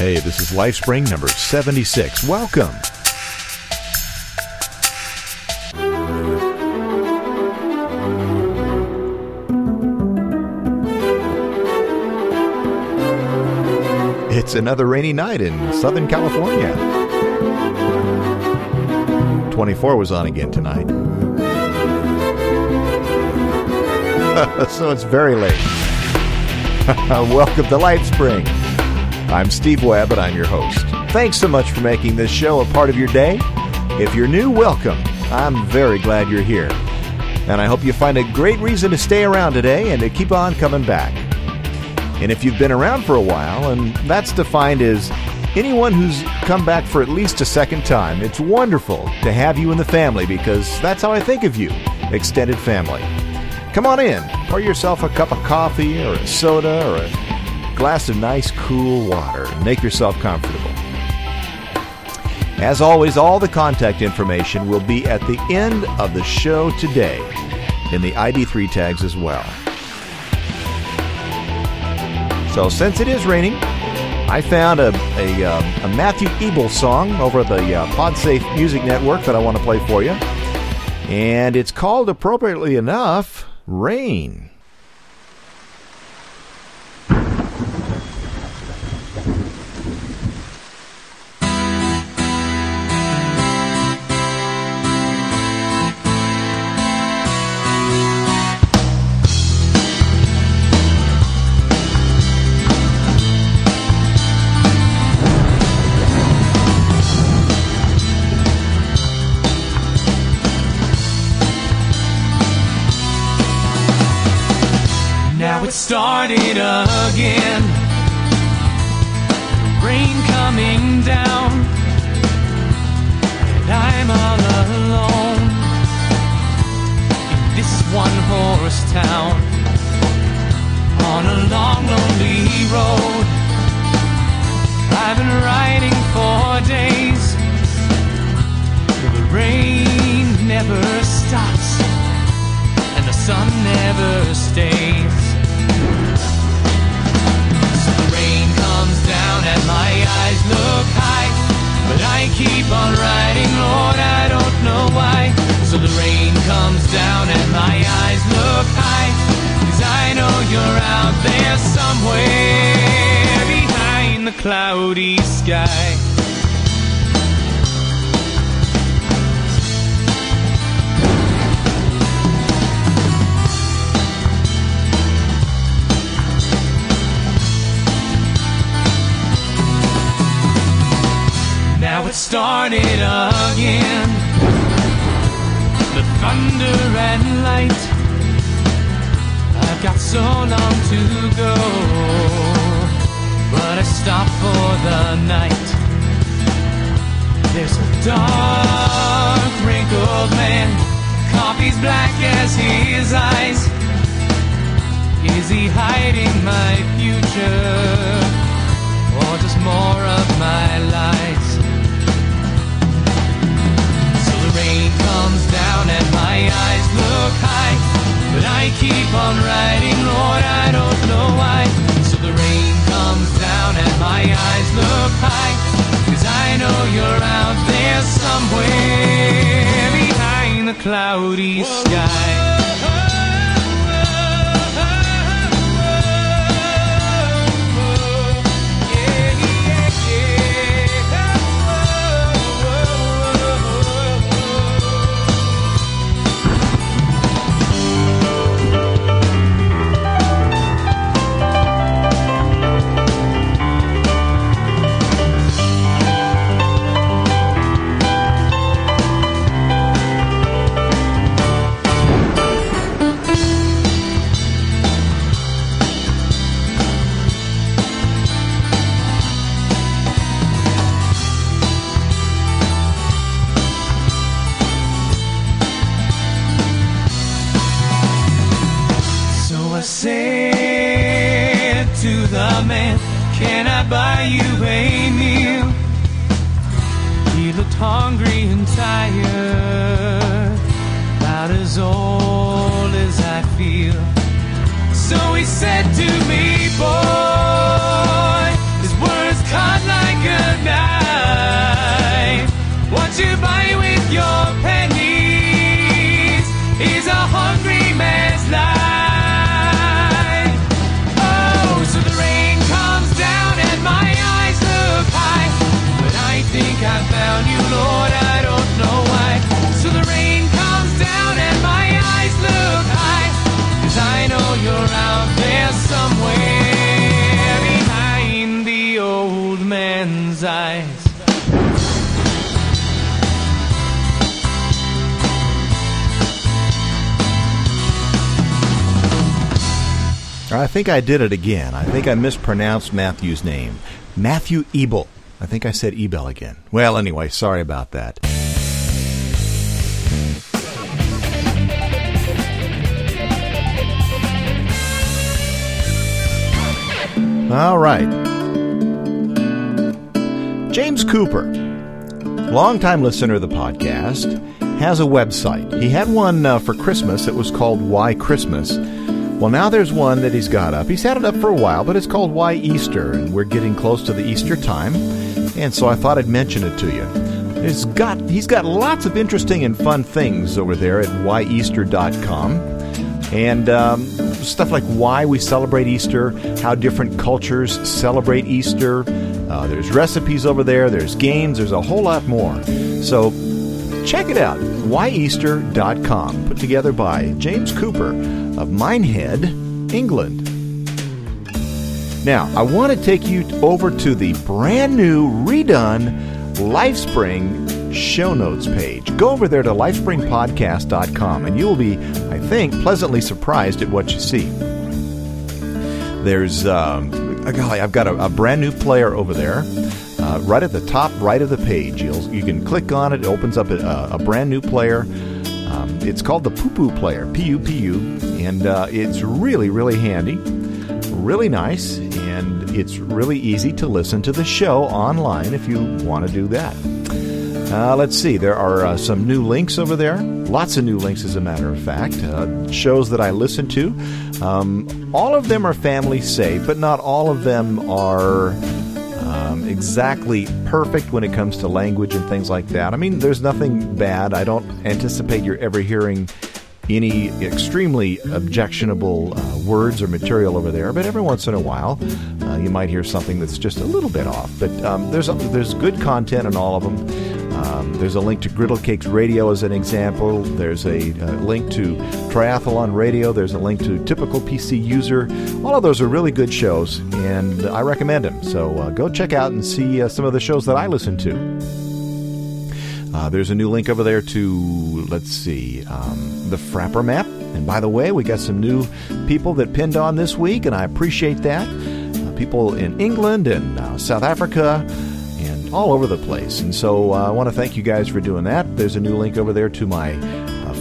Hey, this is Lifespring number 76. Welcome. It's another rainy night in Southern California. 24 was on again tonight. So it's very late. Welcome to Lifespring. I'm Steve Webb, and I'm your host. Thanks so much for making this show a part of your day. If you're new, welcome. I'm very glad you're here. And I hope you find a great reason to stay around today and to keep on coming back. And if you've been around for a while, and that's defined as anyone who's come back for at least a second time, it's wonderful to have you in the family because that's how I think of you, extended family. Come on in, pour yourself a cup of coffee or a soda or a glass of nice cool water and make yourself comfortable. As always, all the contact information will be at the end of the show today in the ID3 tags as well. So since it is raining, I found a Matthew Ebel song over the PodSafe Music Network that I want to play for you. And it's called, appropriately enough, Rain. Started again. Rain coming down, and I'm all alone in this one-horse town. On a long, lonely road, I've been riding for days. The rain never stops, and the sun never stays. Down and my eyes look high, but I keep on riding, Lord, I don't know why. So the rain comes down and my eyes look high, 'cause I know you're out there somewhere behind the cloudy sky. It started again. The thunder and light. I've got so long to go, but I stopped for the night. There's a dark, wrinkled man, coffee's black as his eyes. Is he hiding my future, or just more of my lies? Rain comes down and my eyes look high, but I keep on riding, Lord, I don't know why. So the rain comes down and my eyes look high, 'cause I know you're out there somewhere behind the cloudy sky. Buy you a meal. He looked hungry and tired, about as old as I feel. So he said to me, boy, his words cut like to buy with your pennies is a hungry man's life. Oh, so the rain comes down and my eyes look high, but I think I found you, Lord, I don't know why. So the rain comes down and my eyes look high, 'cause I know you're out there somewhere behind the old man's eyes. I think I did it again. I think I mispronounced Matthew's name. Matthew Ebel. I think I said Ebel again. Well, anyway, sorry about that. All right. James Cooper, longtime listener of the podcast, has a website. He had one for Christmas. It was called Why Christmas? Well, now there's one that he's got up. He's had it up for a while, but it's called Why Easter, and we're getting close to the Easter time, and so I thought I'd mention it to you. He's got lots of interesting and fun things over there at whyeaster.com, and stuff like why we celebrate Easter, how different cultures celebrate Easter. There's recipes over there. There's games. There's a whole lot more. So check it out, whyeaster.com, put together by James Cooper of Minehead, England. Now, I want to take you over to the brand new, redone Lifespring show notes page. Go over there to lifespringpodcast.com and you'll be, I think, pleasantly surprised at what you see. There's, I've got a brand new player over there. Right at the top right of the page, you can click on it. It opens up a brand new player. It's called the Poo Poo Player, P-U-P-U, and it's really, really handy, really nice, and it's really easy to listen to the show online if you want to do that. Let's see, there are some new links over there, lots of new links as a matter of fact, shows that I listen to. All of them are family safe, but not all of them are exactly perfect when it comes to language and things like that. I mean, there's nothing bad. I don't anticipate you're ever hearing any extremely objectionable words or material over there, but every once in a while you might hear something that's just a little bit off. But there's good content in all of them. There's a link to Griddle Cakes Radio as an example. There's a link to Triathlon Radio. There's a link to Typical PC User. All of those are really good shows, and I recommend them. So go check out and see some of the shows that I listen to. There's a new link over there to, let's see, the Frapper Map. And by the way, we got some new people that pinned on this week, and I appreciate that. People in England and South Africa, all over the place. And so I want to thank you guys for doing that. There's a new link over there to my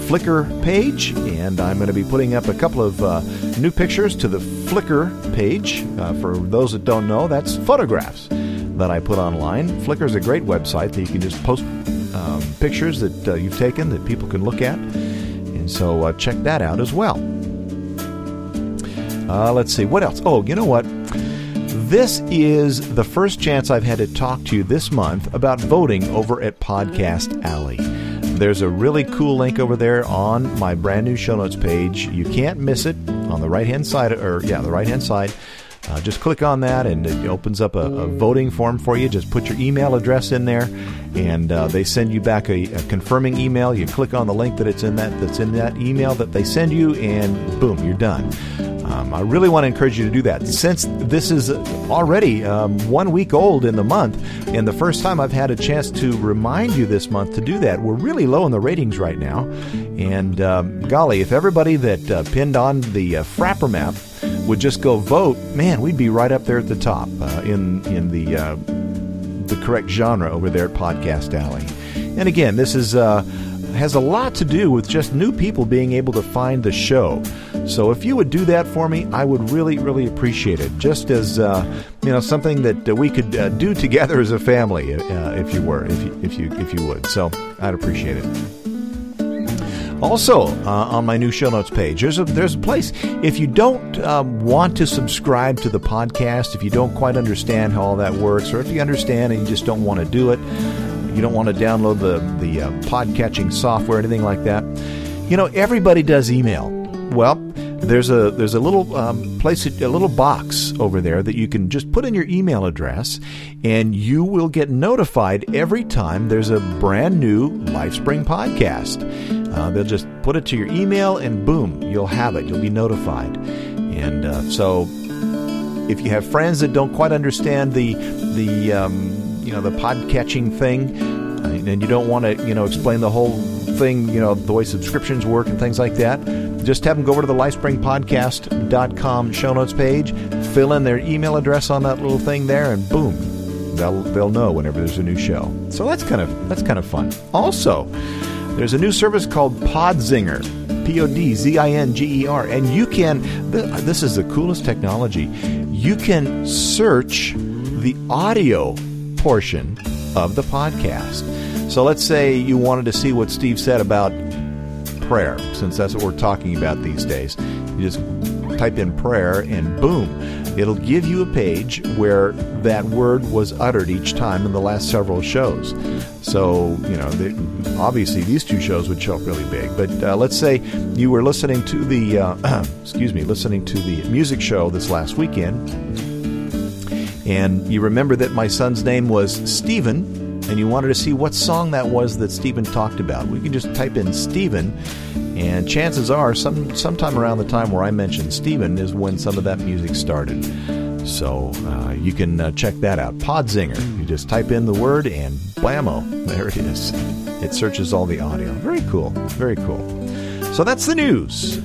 Flickr page, and I'm going to be putting up a couple of new pictures to the Flickr page. For those that don't know, that's photographs that I put online. Flickr is a great website that you can just post pictures that you've taken that people can look at. And so check that out as well. Let's see, what else? Oh, you know what? This is the first chance I've had to talk to you this month about voting over at Podcast Alley. There's a really cool link over there on my brand new show notes page. You can't miss it. On the right-hand side, the right-hand side. Just click on that, and it opens up a voting form for you. Just put your email address in there, and they send you back a confirming email. You click on the link that's in that email that they send you, and boom, you're done. I really want to encourage you to do that. Since this is already 1 week old in the month, and the first time I've had a chance to remind you this month to do that, we're really low in the ratings right now. And golly, if everybody that pinned on the Frapper Map would just go vote, man, we'd be right up there at the top in the correct genre over there at Podcast Alley. And again, this is has a lot to do with just new people being able to find the show. So if you would do that for me, I would really, really appreciate it. Just as something that we could do together as a family, if you would. So I'd appreciate it. Also, on my new show notes page, there's a place. If you don't want to subscribe to the podcast, if you don't quite understand how all that works, or if you understand and you just don't want to do it, You don't want to download the podcatching software, anything like that. You know, everybody does email. Well, there's a little place, a little box over there that you can just put in your email address, and you will get notified every time there's a brand new Lifespring podcast. They'll just put it to your email, and boom, you'll have it. You'll be notified. And so, if you have friends that don't quite understand the podcatching thing, and you don't want to explain the whole thing, the way subscriptions work and things like that, just have them go over to the lifespringpodcast.com show notes page, fill in their email address on that little thing there, and boom, they'll know whenever there's a new show. So that's kind of fun. Also, there's a new service called Podzinger, P-O-D-Z-I-N-G-E-R, and you can, this is the coolest technology, you can search the audio portion of the podcast. So let's say you wanted to see what Steve said about prayer, since that's what we're talking about these days. You just type in prayer and boom, it'll give you a page where that word was uttered each time in the last several shows. So, obviously these two shows would show up really big. But let's say you were listening to the music show this last weekend, and you remember that my son's name was Steven, and you wanted to see what song that was that Steven talked about. We can just type in Steven, and chances are sometime around the time where I mentioned Steven is when some of that music started. So you can check that out. Podzinger. You just type in the word and blammo, there it is. It searches all the audio. Very cool. Very cool. So that's the news.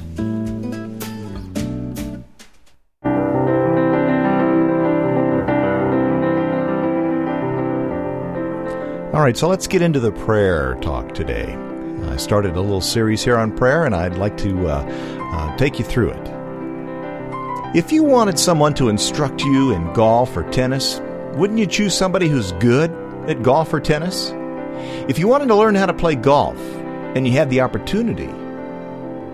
All right, so let's get into the prayer talk today. I started a little series here on prayer, and I'd like to take you through it. If you wanted someone to instruct you in golf or tennis, wouldn't you choose somebody who's good at golf or tennis? If you wanted to learn how to play golf and you had the opportunity,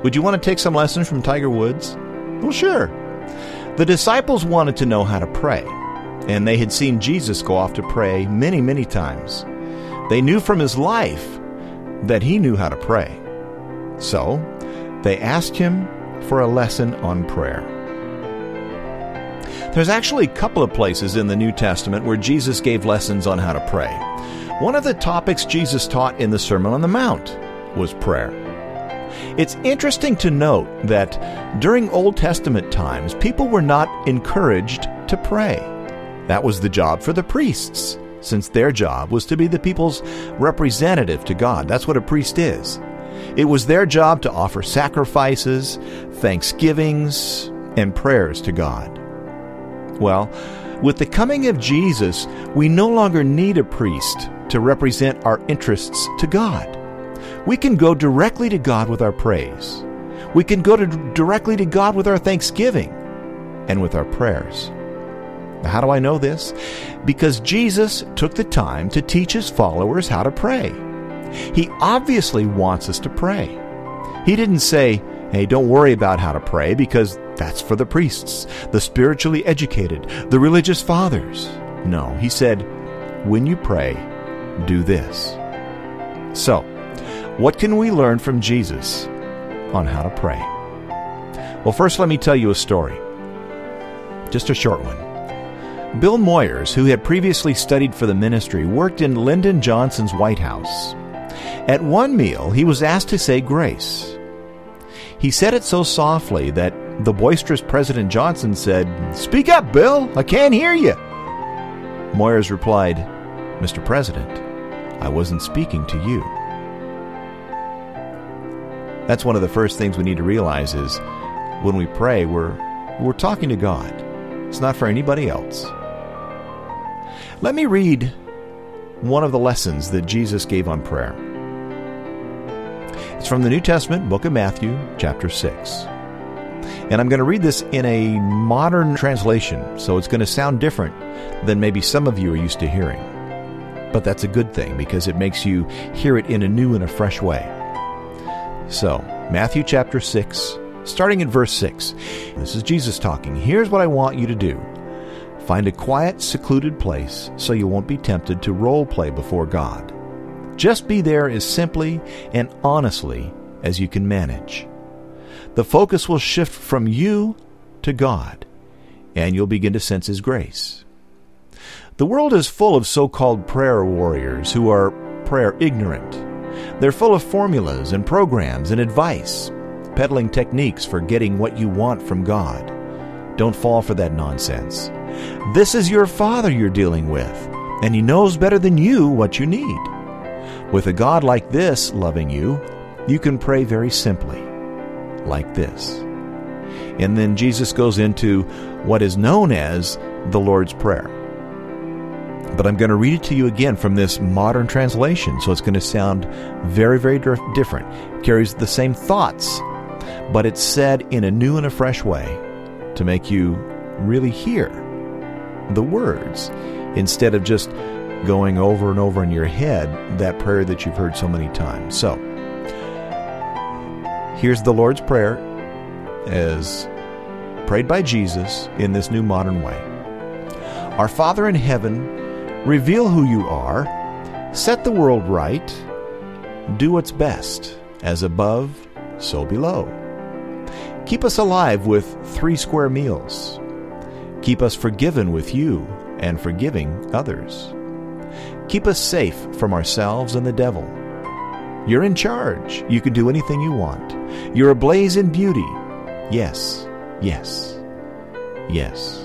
would you want to take some lessons from Tiger Woods? Well, sure. The disciples wanted to know how to pray, and they had seen Jesus go off to pray many, many times. They knew from his life that he knew how to pray. So they asked him for a lesson on prayer. There's actually a couple of places in the New Testament where Jesus gave lessons on how to pray. One of the topics Jesus taught in the Sermon on the Mount was prayer. It's interesting to note that during Old Testament times, people were not encouraged to pray. That was the job for the priests, since their job was to be the people's representative to God. That's what a priest is. It was their job to offer sacrifices, thanksgivings, and prayers to God. Well, with the coming of Jesus, we no longer need a priest to represent our interests to God. We can go directly to God with our praise. We can go directly to God with our thanksgiving and with our prayers. How do I know this? Because Jesus took the time to teach his followers how to pray. He obviously wants us to pray. He didn't say, hey, don't worry about how to pray, because that's for the priests, the spiritually educated, the religious fathers. No, he said, when you pray, do this. So, what can we learn from Jesus on how to pray? Well, first, let me tell you a story. Just a short one. Bill Moyers, who had previously studied for the ministry, worked in Lyndon Johnson's White House. At one meal, he was asked to say grace. He said it so softly that the boisterous President Johnson said, "Speak up, Bill, I can't hear you." Moyers replied, "Mr. President, I wasn't speaking to you." That's one of the first things we need to realize is when we pray, we're talking to God. It's not for anybody else. Let me read one of the lessons that Jesus gave on prayer. It's from the New Testament, book of Matthew, chapter 6. And I'm going to read this in a modern translation, so it's going to sound different than maybe some of you are used to hearing. But that's a good thing, because it makes you hear it in a new and a fresh way. So, Matthew chapter 6, starting at verse 6. This is Jesus talking. Here's what I want you to do. Find a quiet, secluded place so you won't be tempted to role play before God. Just be there as simply and honestly as you can manage. The focus will shift from you to God, and you'll begin to sense His grace. The world is full of so-called prayer warriors who are prayer ignorant. They're full of formulas and programs and advice, peddling techniques for getting what you want from God. Don't fall for that nonsense. This is your Father you're dealing with, and He knows better than you what you need. With a God like this loving you, you can pray very simply, like this. And then Jesus goes into what is known as the Lord's Prayer. But I'm going to read it to you again from this modern translation, so it's going to sound very, very different. It carries the same thoughts, but it's said in a new and a fresh way to make you really hear the words instead of just going over and over in your head that prayer that you've heard so many times. So, here's the Lord's Prayer as prayed by Jesus in this new modern way. Our Father in heaven, reveal who you are, set the world right, do what's best, as above, so below. Keep us alive with 3 square meals. Keep us forgiven with you and forgiving others. Keep us safe from ourselves and the devil. You're in charge. You can do anything you want. You're ablaze in beauty. Yes, yes, yes.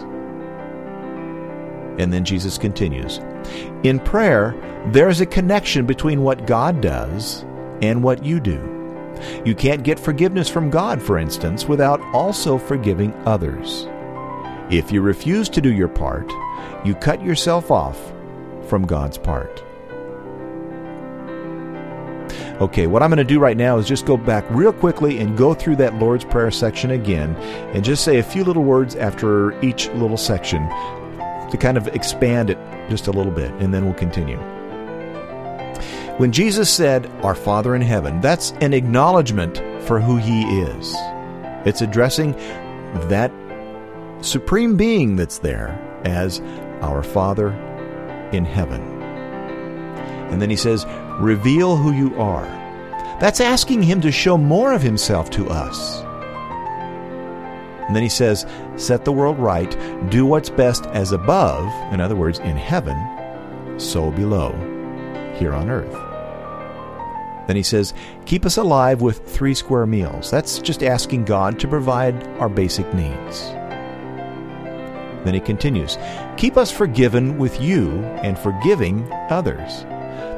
And then Jesus continues. In prayer, there's a connection between what God does and what you do. You can't get forgiveness from God, for instance, without also forgiving others. If you refuse to do your part, you cut yourself off from God's part. Okay, what I'm going to do right now is just go back real quickly and go through that Lord's Prayer section again and just say a few little words after each little section to kind of expand it just a little bit, and then we'll continue. When Jesus said, Our Father in heaven, that's an acknowledgement for who He is. It's addressing that supreme being that's there as our Father in heaven. And then He says, reveal who you are. That's asking Him to show more of Himself to us. And then He says, set the world right, do what's best as above, in other words, in heaven, so below, here on earth. Then He says, keep us alive with 3 square meals. That's just asking God to provide our basic needs. Then He continues, keep us forgiven with you and forgiving others.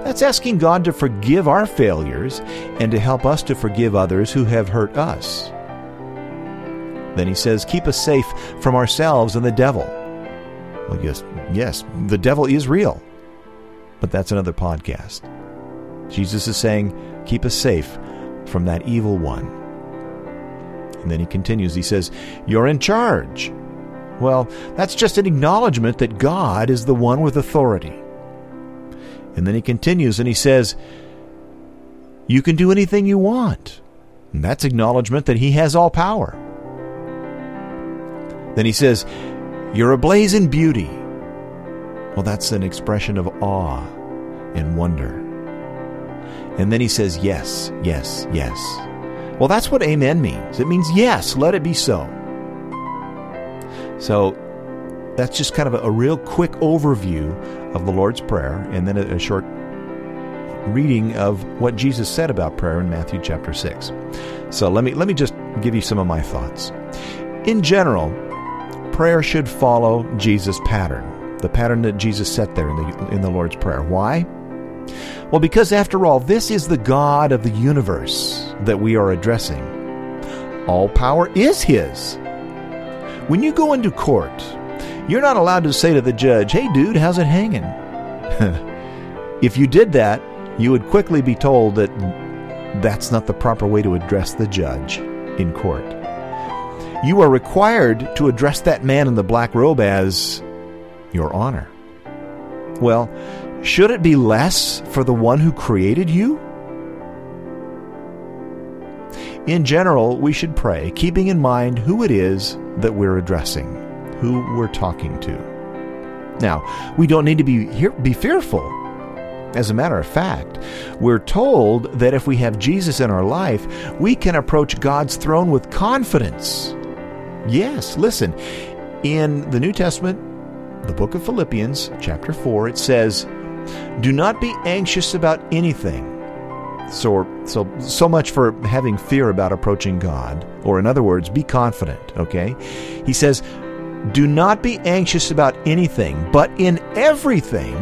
That's asking God to forgive our failures and to help us to forgive others who have hurt us. Then He says, keep us safe from ourselves and the devil. Well, yes, the devil is real. But that's another podcast. Jesus is saying, keep us safe from that evil one. And then He continues. He says, you're in charge. Well, that's just an acknowledgement that God is the one with authority. And then He continues and He says, you can do anything you want. And that's acknowledgement that He has all power. Then He says, you're ablaze in beauty. Well, that's an expression of awe and wonder. And then He says, yes, yes, yes. Well, that's what amen means. It means, yes, let it be so. So that's just kind of a real quick overview of the Lord's Prayer and then a short reading of what Jesus said about prayer in Matthew chapter 6. So let me just give you some of my thoughts. In general, prayer should follow Jesus' pattern, the pattern that Jesus set there in the Lord's Prayer. Why? Well, because after all, this is the God of the universe that we are addressing. All power is His. When you go into court, you're not allowed to say to the judge, hey, dude, how's it hanging? If you did that, you would quickly be told that that's not the proper way to address the judge in court. You are required to address that man in the black robe as Your Honor. Well, should it be less for the one who created you? In general, we should pray, keeping in mind who it is that we're addressing, who we're talking to. Now, we don't need to be fearful As a matter of fact, we're told that if we have Jesus in our life, we can approach God's throne with confidence. Yes, listen, in the New Testament, the book of Philippians, chapter 4, it says, "Do not be anxious about anything." So much for having fear about approaching God, or in other words, be confident, okay? He says, "Do not be anxious about anything, but in everything,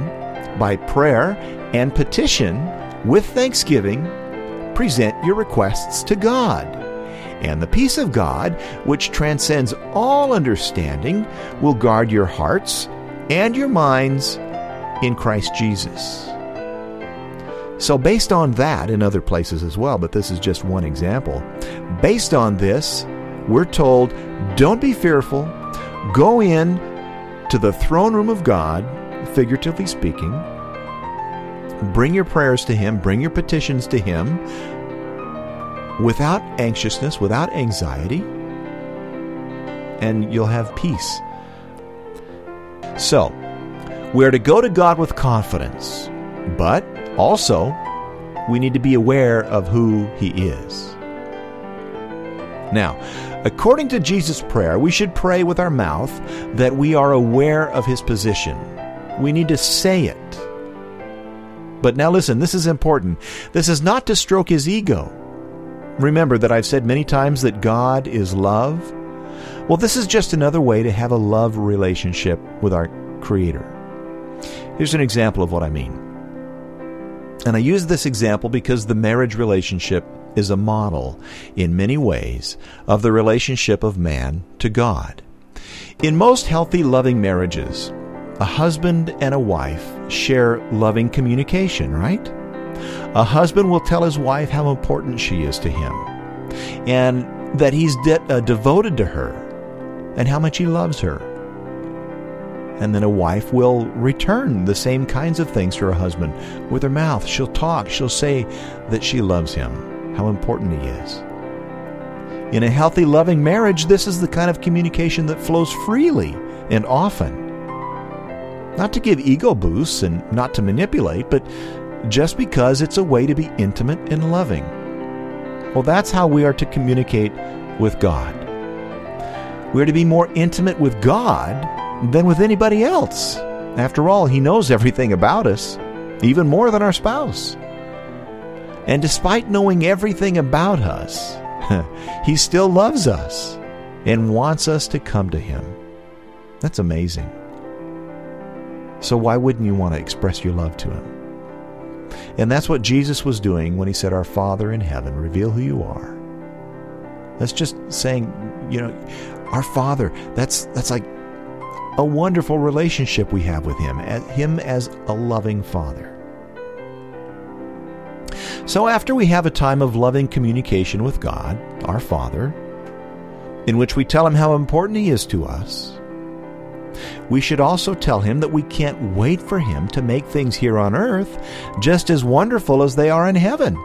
by prayer and petition, with thanksgiving, present your requests to God. And the peace of God, which transcends all understanding, will guard your hearts and your minds in Christ Jesus." So based on that, in other places as well, but this is just one example, based on this, we're told, don't be fearful, go in to the throne room of God, figuratively speaking, bring your prayers to Him, bring your petitions to Him, without anxiousness, without anxiety, and you'll have peace. So, we're to go to God with confidence, but also, we need to be aware of who He is. Now, according to Jesus' prayer, we should pray with our mouth that we are aware of His position. We need to say it. But now listen, this is important. This is not to stroke His ego. Remember that I've said many times that God is love. Well, this is just another way to have a love relationship with our Creator. Here's an example of what I mean. And I use this example because the marriage relationship is a model, in many ways, of the relationship of man to God. In most healthy, loving marriages, a husband and a wife share loving communication, right? A husband will tell his wife how important she is to him, and that he's devoted to her, and how much he loves her. And then a wife will return the same kinds of things to her husband with her mouth. She'll talk. She'll say that she loves him, how important he is. In a healthy, loving marriage, this is the kind of communication that flows freely and often. Not to give ego boosts and not to manipulate, but just because it's a way to be intimate and loving. Well, that's how we are to communicate with God. We're to be more intimate with God than with anybody else. After all, He knows everything about us, even more than our spouse. And despite knowing everything about us, He still loves us and wants us to come to Him. That's amazing. So why wouldn't you want to express your love to Him? And that's what Jesus was doing when He said, "Our Father in heaven, reveal who you are." That's just saying, you know, our Father, that's like a wonderful relationship we have with Him as a loving Father. So after we have a time of loving communication with God, our Father, in which we tell Him how important He is to us, we should also tell Him that we can't wait for Him to make things here on earth just as wonderful as they are in heaven,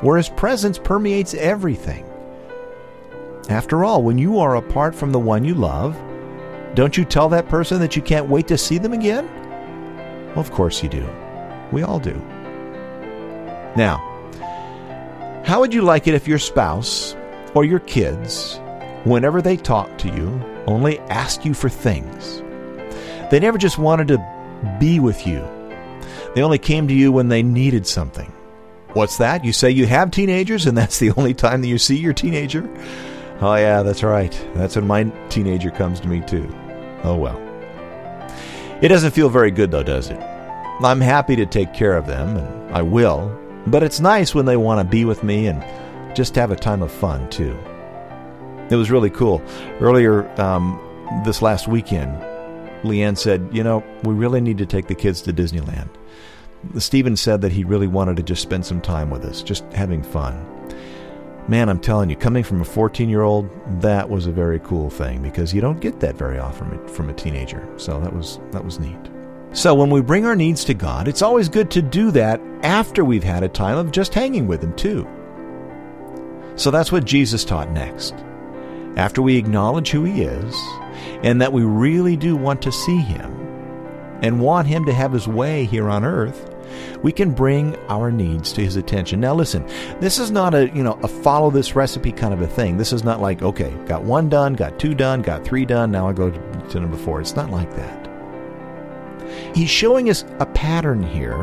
where His presence permeates everything. After all, when you are apart from the one you love, don't you tell that person that you can't wait to see them again? Well, of course you do. We all do. Now, how would you like it if your spouse or your kids, whenever they talk to you, only asked you for things? They never just wanted to be with you. They only came to you when they needed something. What's that? You say you have teenagers and that's the only time that you see your teenager? Oh yeah, that's right. That's when my teenager comes to me too. Oh well. It doesn't feel very good though, does it? I'm happy to take care of them, and I will, but it's nice when they want to be with me and just have a time of fun too. It was really cool. Earlier this last weekend, Leanne said, you know, we really need to take the kids to Disneyland. Stephen said that he really wanted to just spend some time with us, just having fun. Man, I'm telling you, coming from a 14-year-old, that was a very cool thing because you don't get that very often from a teenager. So that was neat. So when we bring our needs to God, it's always good to do that after we've had a time of just hanging with Him too. So that's what Jesus taught next. After we acknowledge who He is and that we really do want to see Him and want Him to have His way here on earth, we can bring our needs to his attention. Now listen, this is not a follow this recipe kind of a thing. This is not like, okay, got one done, got two done, got three done, now I go to number four. It's not like that. He's showing us a pattern here,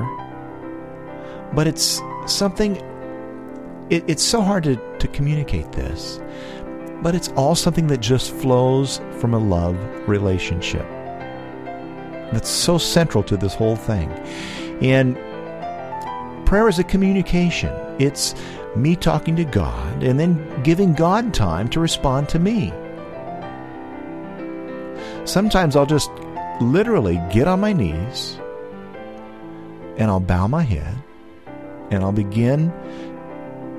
but it's something, it's so hard to communicate this, but it's all something that just flows from a love relationship. That's so central to this whole thing. And prayer is a communication. It's me talking to God and then giving God time to respond to me. Sometimes I'll just literally get on my knees and I'll bow my head and I'll begin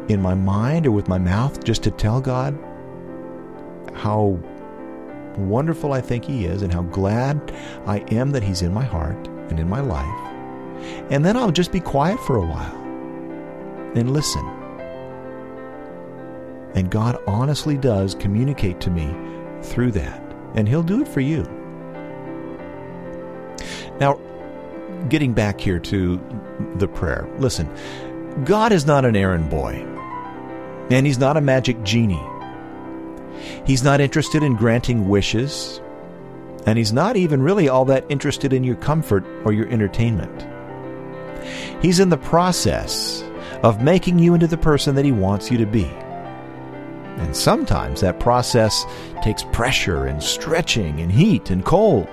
in my mind or with my mouth just to tell God how wonderful I think He is and how glad I am that He's in my heart and in my life. And then I'll just be quiet for a while and listen. And God honestly does communicate to me through that. And He'll do it for you. Now, getting back here to the prayer. Listen, God is not an errand boy. And He's not a magic genie. He's not interested in granting wishes. And He's not even really all that interested in your comfort or your entertainment. He's in the process of making you into the person that He wants you to be. And sometimes that process takes pressure and stretching and heat and cold.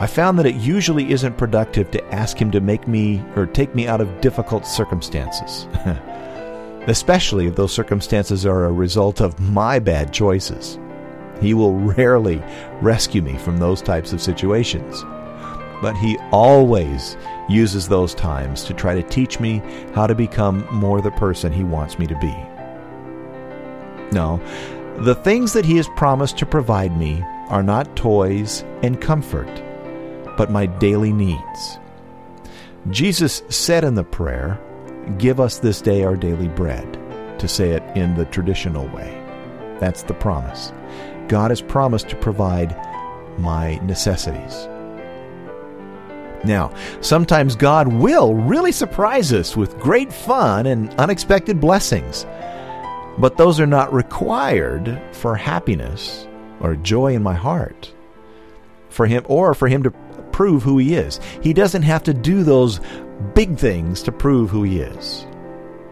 I found that it usually isn't productive to ask Him to make me or take me out of difficult circumstances, especially if those circumstances are a result of my bad choices. He will rarely rescue me from those types of situations, but He always uses those times to try to teach me how to become more the person He wants me to be. No, the things that He has promised to provide me are not toys and comfort, but my daily needs. Jesus said in the prayer, "Give us this day our daily bread," to say it in the traditional way. That's the promise. God has promised to provide my necessities. Now, sometimes God will really surprise us with great fun and unexpected blessings, but those are not required for happiness or joy in my heart, for Him, or for Him to prove who He is. He doesn't have to do those big things to prove who He is.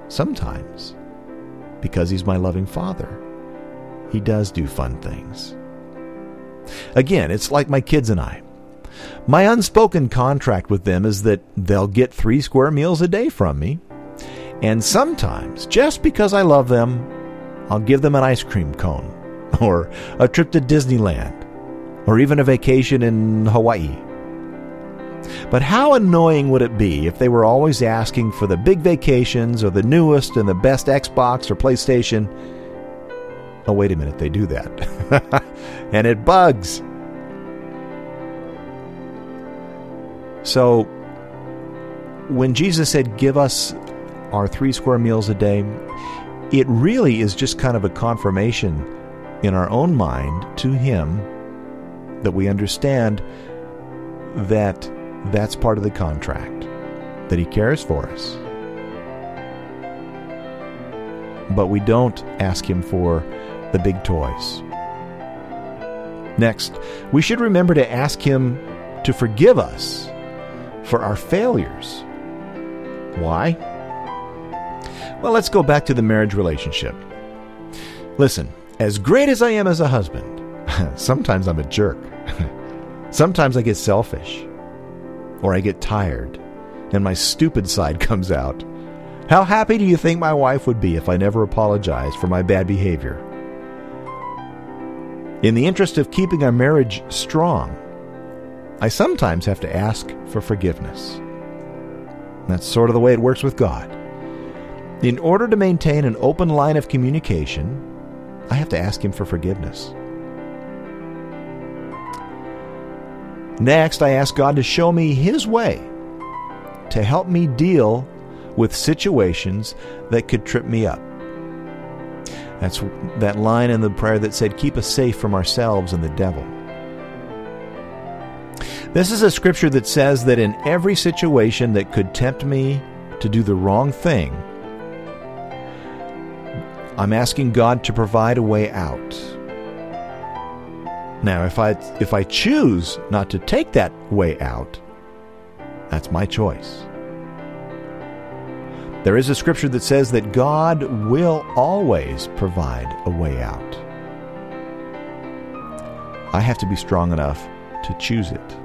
Sometimes, because He's my loving Father, He does do fun things. Again, it's like my kids and I. My unspoken contract with them is that they'll get 3 square meals a day from me. And sometimes, just because I love them, I'll give them an ice cream cone, or a trip to Disneyland, or even a vacation in Hawaii. But how annoying would it be if they were always asking for the big vacations or the newest and the best Xbox or PlayStation? Oh, wait a minute, they do that. And it bugs. So, when Jesus said, "Give us our 3 square meals a day," it really is just kind of a confirmation in our own mind to Him that we understand that that's part of the contract, that He cares for us. But we don't ask Him for the big toys. Next, we should remember to ask Him to forgive us for our failures. Why? Well, let's go back to the marriage relationship. Listen, as great as I am as a husband, sometimes I'm a jerk. Sometimes I get selfish, or I get tired, and my stupid side comes out. How happy do you think my wife would be if I never apologized for my bad behavior? In the interest of keeping our marriage strong, I sometimes have to ask for forgiveness. That's sort of the way it works with God. In order to maintain an open line of communication, I have to ask Him for forgiveness. Next, I ask God to show me His way, to help me deal with situations that could trip me up. That's that line in the prayer that said, "Keep us safe from ourselves and the devil." This is a scripture that says that in every situation that could tempt me to do the wrong thing, I'm asking God to provide a way out. Now, if I choose not to take that way out, that's my choice. There is a scripture that says that God will always provide a way out. I have to be strong enough to choose it.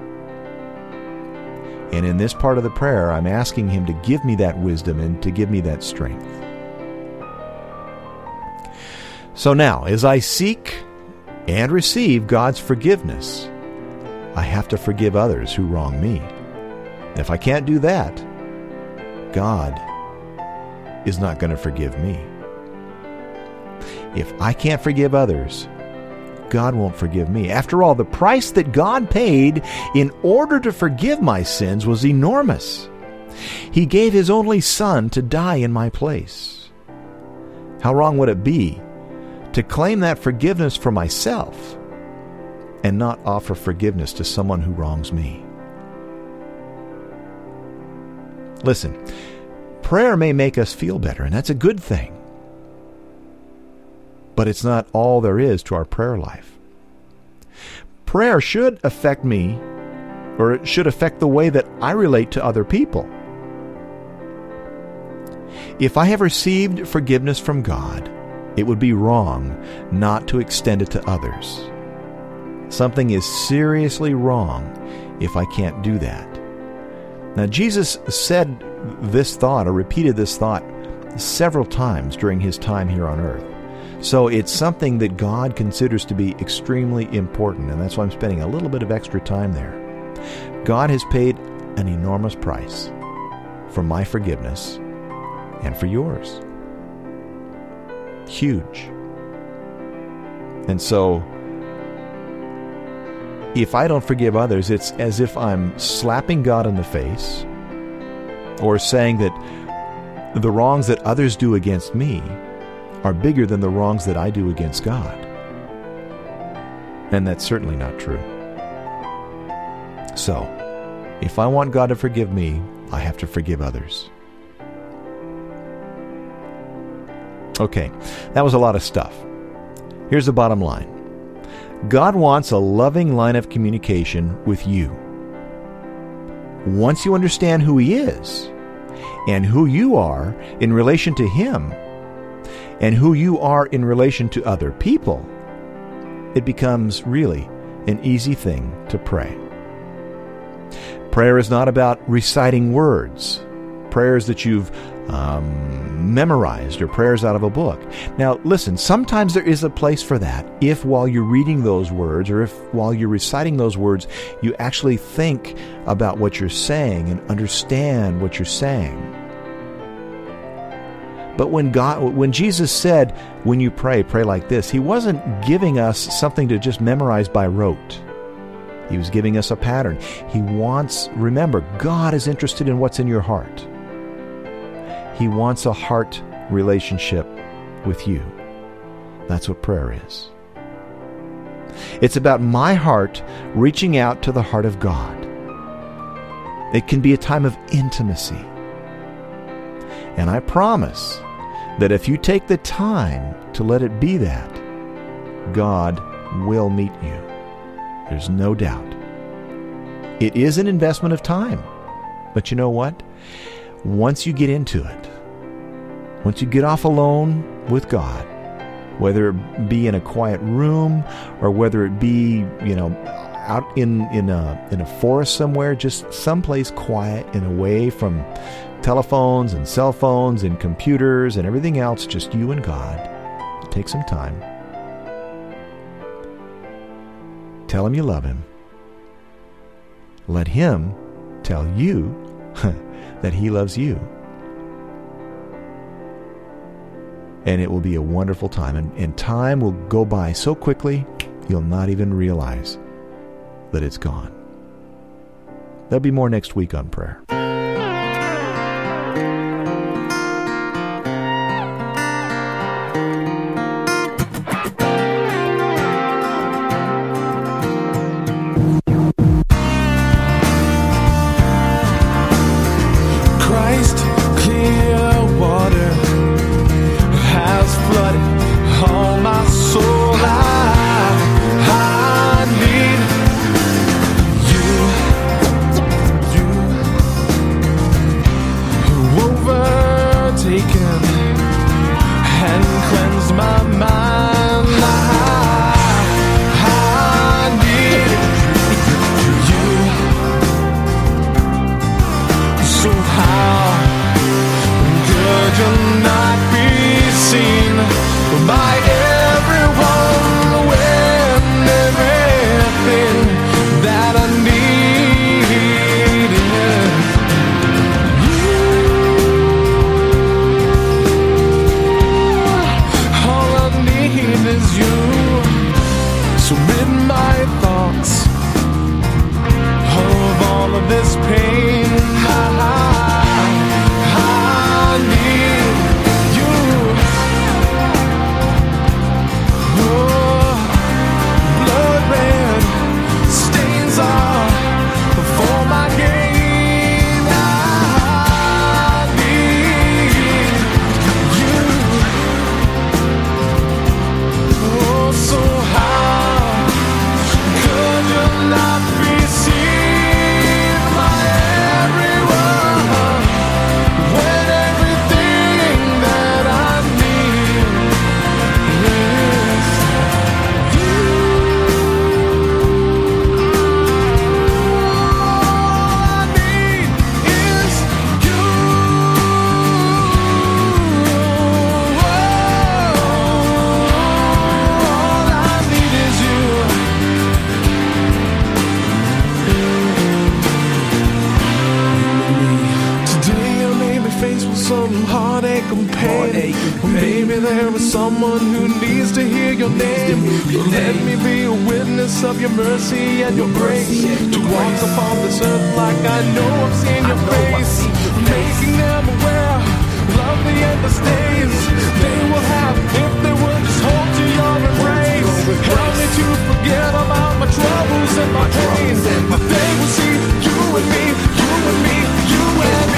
And in this part of the prayer, I'm asking Him to give me that wisdom and to give me that strength. So now, as I seek and receive God's forgiveness, I have to forgive others who wrong me. If I can't do that, God is not going to forgive me. If I can't forgive others, God won't forgive me. After all, the price that God paid in order to forgive my sins was enormous. He gave His only Son to die in my place. How wrong would it be to claim that forgiveness for myself and not offer forgiveness to someone who wrongs me? Listen, prayer may make us feel better, and that's a good thing. But it's not all there is to our prayer life. Prayer should affect me, or it should affect the way that I relate to other people. If I have received forgiveness from God, it would be wrong not to extend it to others. Something is seriously wrong if I can't do that. Now, Jesus said this thought, or repeated this thought, several times during His time here on earth. So it's something that God considers to be extremely important, and that's why I'm spending a little bit of extra time there. God has paid an enormous price for my forgiveness and for yours. Huge. And so, if I don't forgive others, it's as if I'm slapping God in the face or saying that the wrongs that others do against me are bigger than the wrongs that I do against God. And that's certainly not true. So, if I want God to forgive me, I have to forgive others. Okay, that was a lot of stuff. Here's the bottom line. God wants a loving line of communication with you. Once you understand who He is and who you are in relation to Him, and who you are in relation to other people, it becomes really an easy thing to pray. Prayer is not about reciting words, prayers that you've memorized, or prayers out of a book. Now, listen, sometimes there is a place for that if while you're reading those words, or if while you're reciting those words, you actually think about what you're saying and understand what you're saying. But when Jesus said, when you pray, pray like this, He wasn't giving us something to just memorize by rote. He was giving us a pattern. He wants, remember, God is interested in what's in your heart. He wants a heart relationship with you. That's what prayer is. It's about my heart reaching out to the heart of God. It can be a time of intimacy. And I promise that if you take the time to let it be that, God will meet you. There's no doubt. It is an investment of time. But you know what? Once you get into it, once you get off alone with God, whether it be in a quiet room or whether it be, out in a forest somewhere, just someplace quiet and away from telephones and cell phones and computers and everything else, just you and God. Take some time. Tell Him you love Him. Let Him tell you that He loves you. And it will be a wonderful time. And time will go by so quickly, you'll not even realize that it's gone. There'll be more next week on prayer. ache and pain. Maybe there is someone who needs to hear your name. Let me be a witness of your mercy and your grace, to walk upon this earth like I know I've seen your face. Making them aware, love the endless days they will have if they would just hold to your embrace. Help me to forget about my troubles and my pains. They will see you and me, you and me, you and me.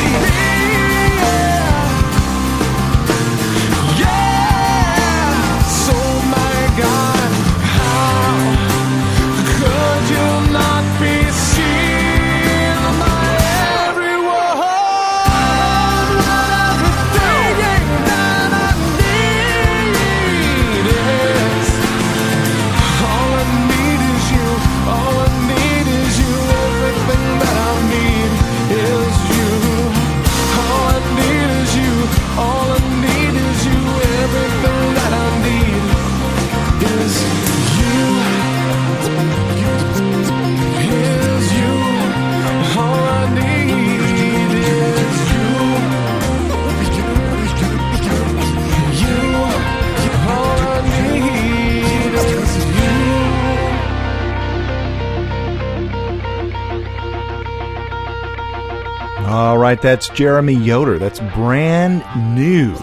All right, that's Jeremy Yoder. That's brand new.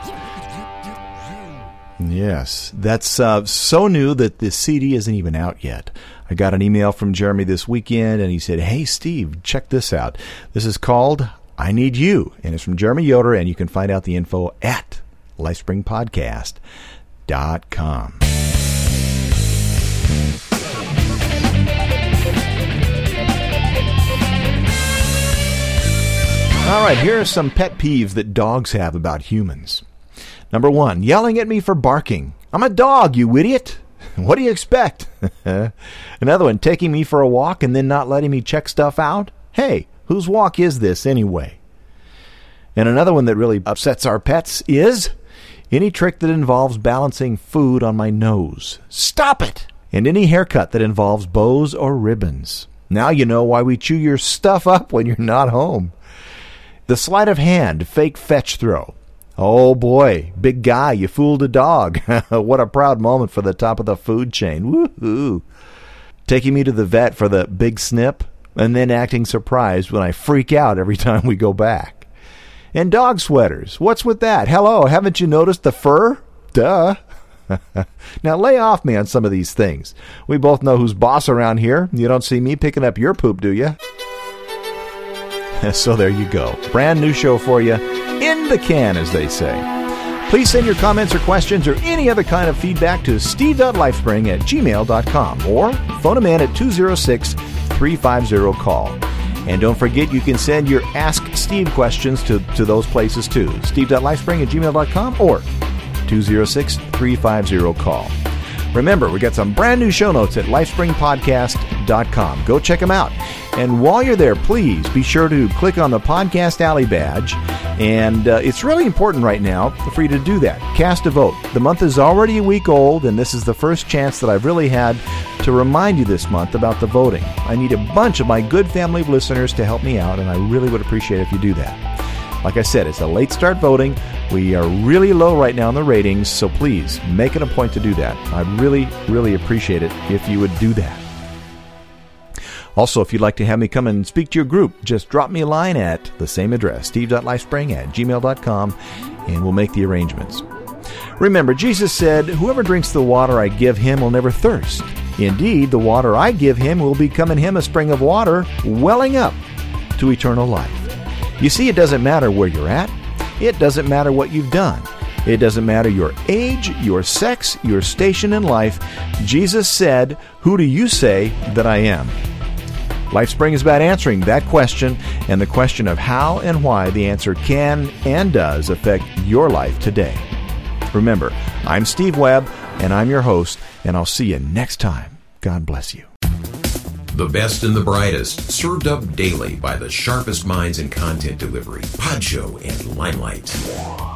Yes, that's so new that the CD isn't even out yet. I got an email from Jeremy this weekend, and he said, hey, Steve, check this out. This is called I Need You, and it's from Jeremy Yoder, and you can find out the info at lifespringpodcast.com. All right, here are some pet peeves that dogs have about humans. Number one, yelling at me for barking. I'm a dog, you idiot. What do you expect? Another one, taking me for a walk and then not letting me check stuff out. Hey, whose walk is this anyway? And another one that really upsets our pets is any trick that involves balancing food on my nose. Stop it! And any haircut that involves bows or ribbons. Now you know why we chew your stuff up when you're not home. The sleight of hand, fake fetch throw. Oh boy, big guy, you fooled a dog. What a proud moment for the top of the food chain. Woohoo! Taking me to the vet for the big snip, and then acting surprised when I freak out every time we go back. And dog sweaters. What's with that? Hello, haven't you noticed the fur? Duh. Now lay off me on some of these things. We both know who's boss around here. You don't see me picking up your poop, do you? So there you go. Brand new show for you. In the can, as they say. Please send your comments or questions or any other kind of feedback to steve.lifespring@gmail.com or phone a man at 206-350-CALL. And don't forget, you can send your Ask Steve questions to those places too. steve.lifespring@gmail.com or 206-350-CALL. Remember, we got some brand new show notes at lifespringpodcast.com. Go check them out. And while you're there, please be sure to click on the Podcast Alley badge. And it's really important right now for you to do that. Cast a vote. The month is already a week old, and this is the first chance that I've really had to remind you this month about the voting. I need a bunch of my good family of listeners to help me out, and I really would appreciate it if you do that. Like I said, it's a late start voting. We are really low right now in the ratings, so please make it a point to do that. I'd really, really appreciate it if you would do that. Also, if you'd like to have me come and speak to your group, just drop me a line at the same address, steve.lifespring@gmail.com, and we'll make the arrangements. Remember, Jesus said, whoever drinks the water I give him will never thirst. Indeed, the water I give him will become in him a spring of water welling up to eternal life. You see, it doesn't matter where you're at. It doesn't matter what you've done. It doesn't matter your age, your sex, your station in life. Jesus said, who do you say that I am? Lifespring is about answering that question and the question of how and why the answer can and does affect your life today. Remember, I'm Steve Webb, and I'm your host, and I'll see you next time. God bless you. The best and the brightest, served up daily by the sharpest minds in content delivery, Podshow and Limelight.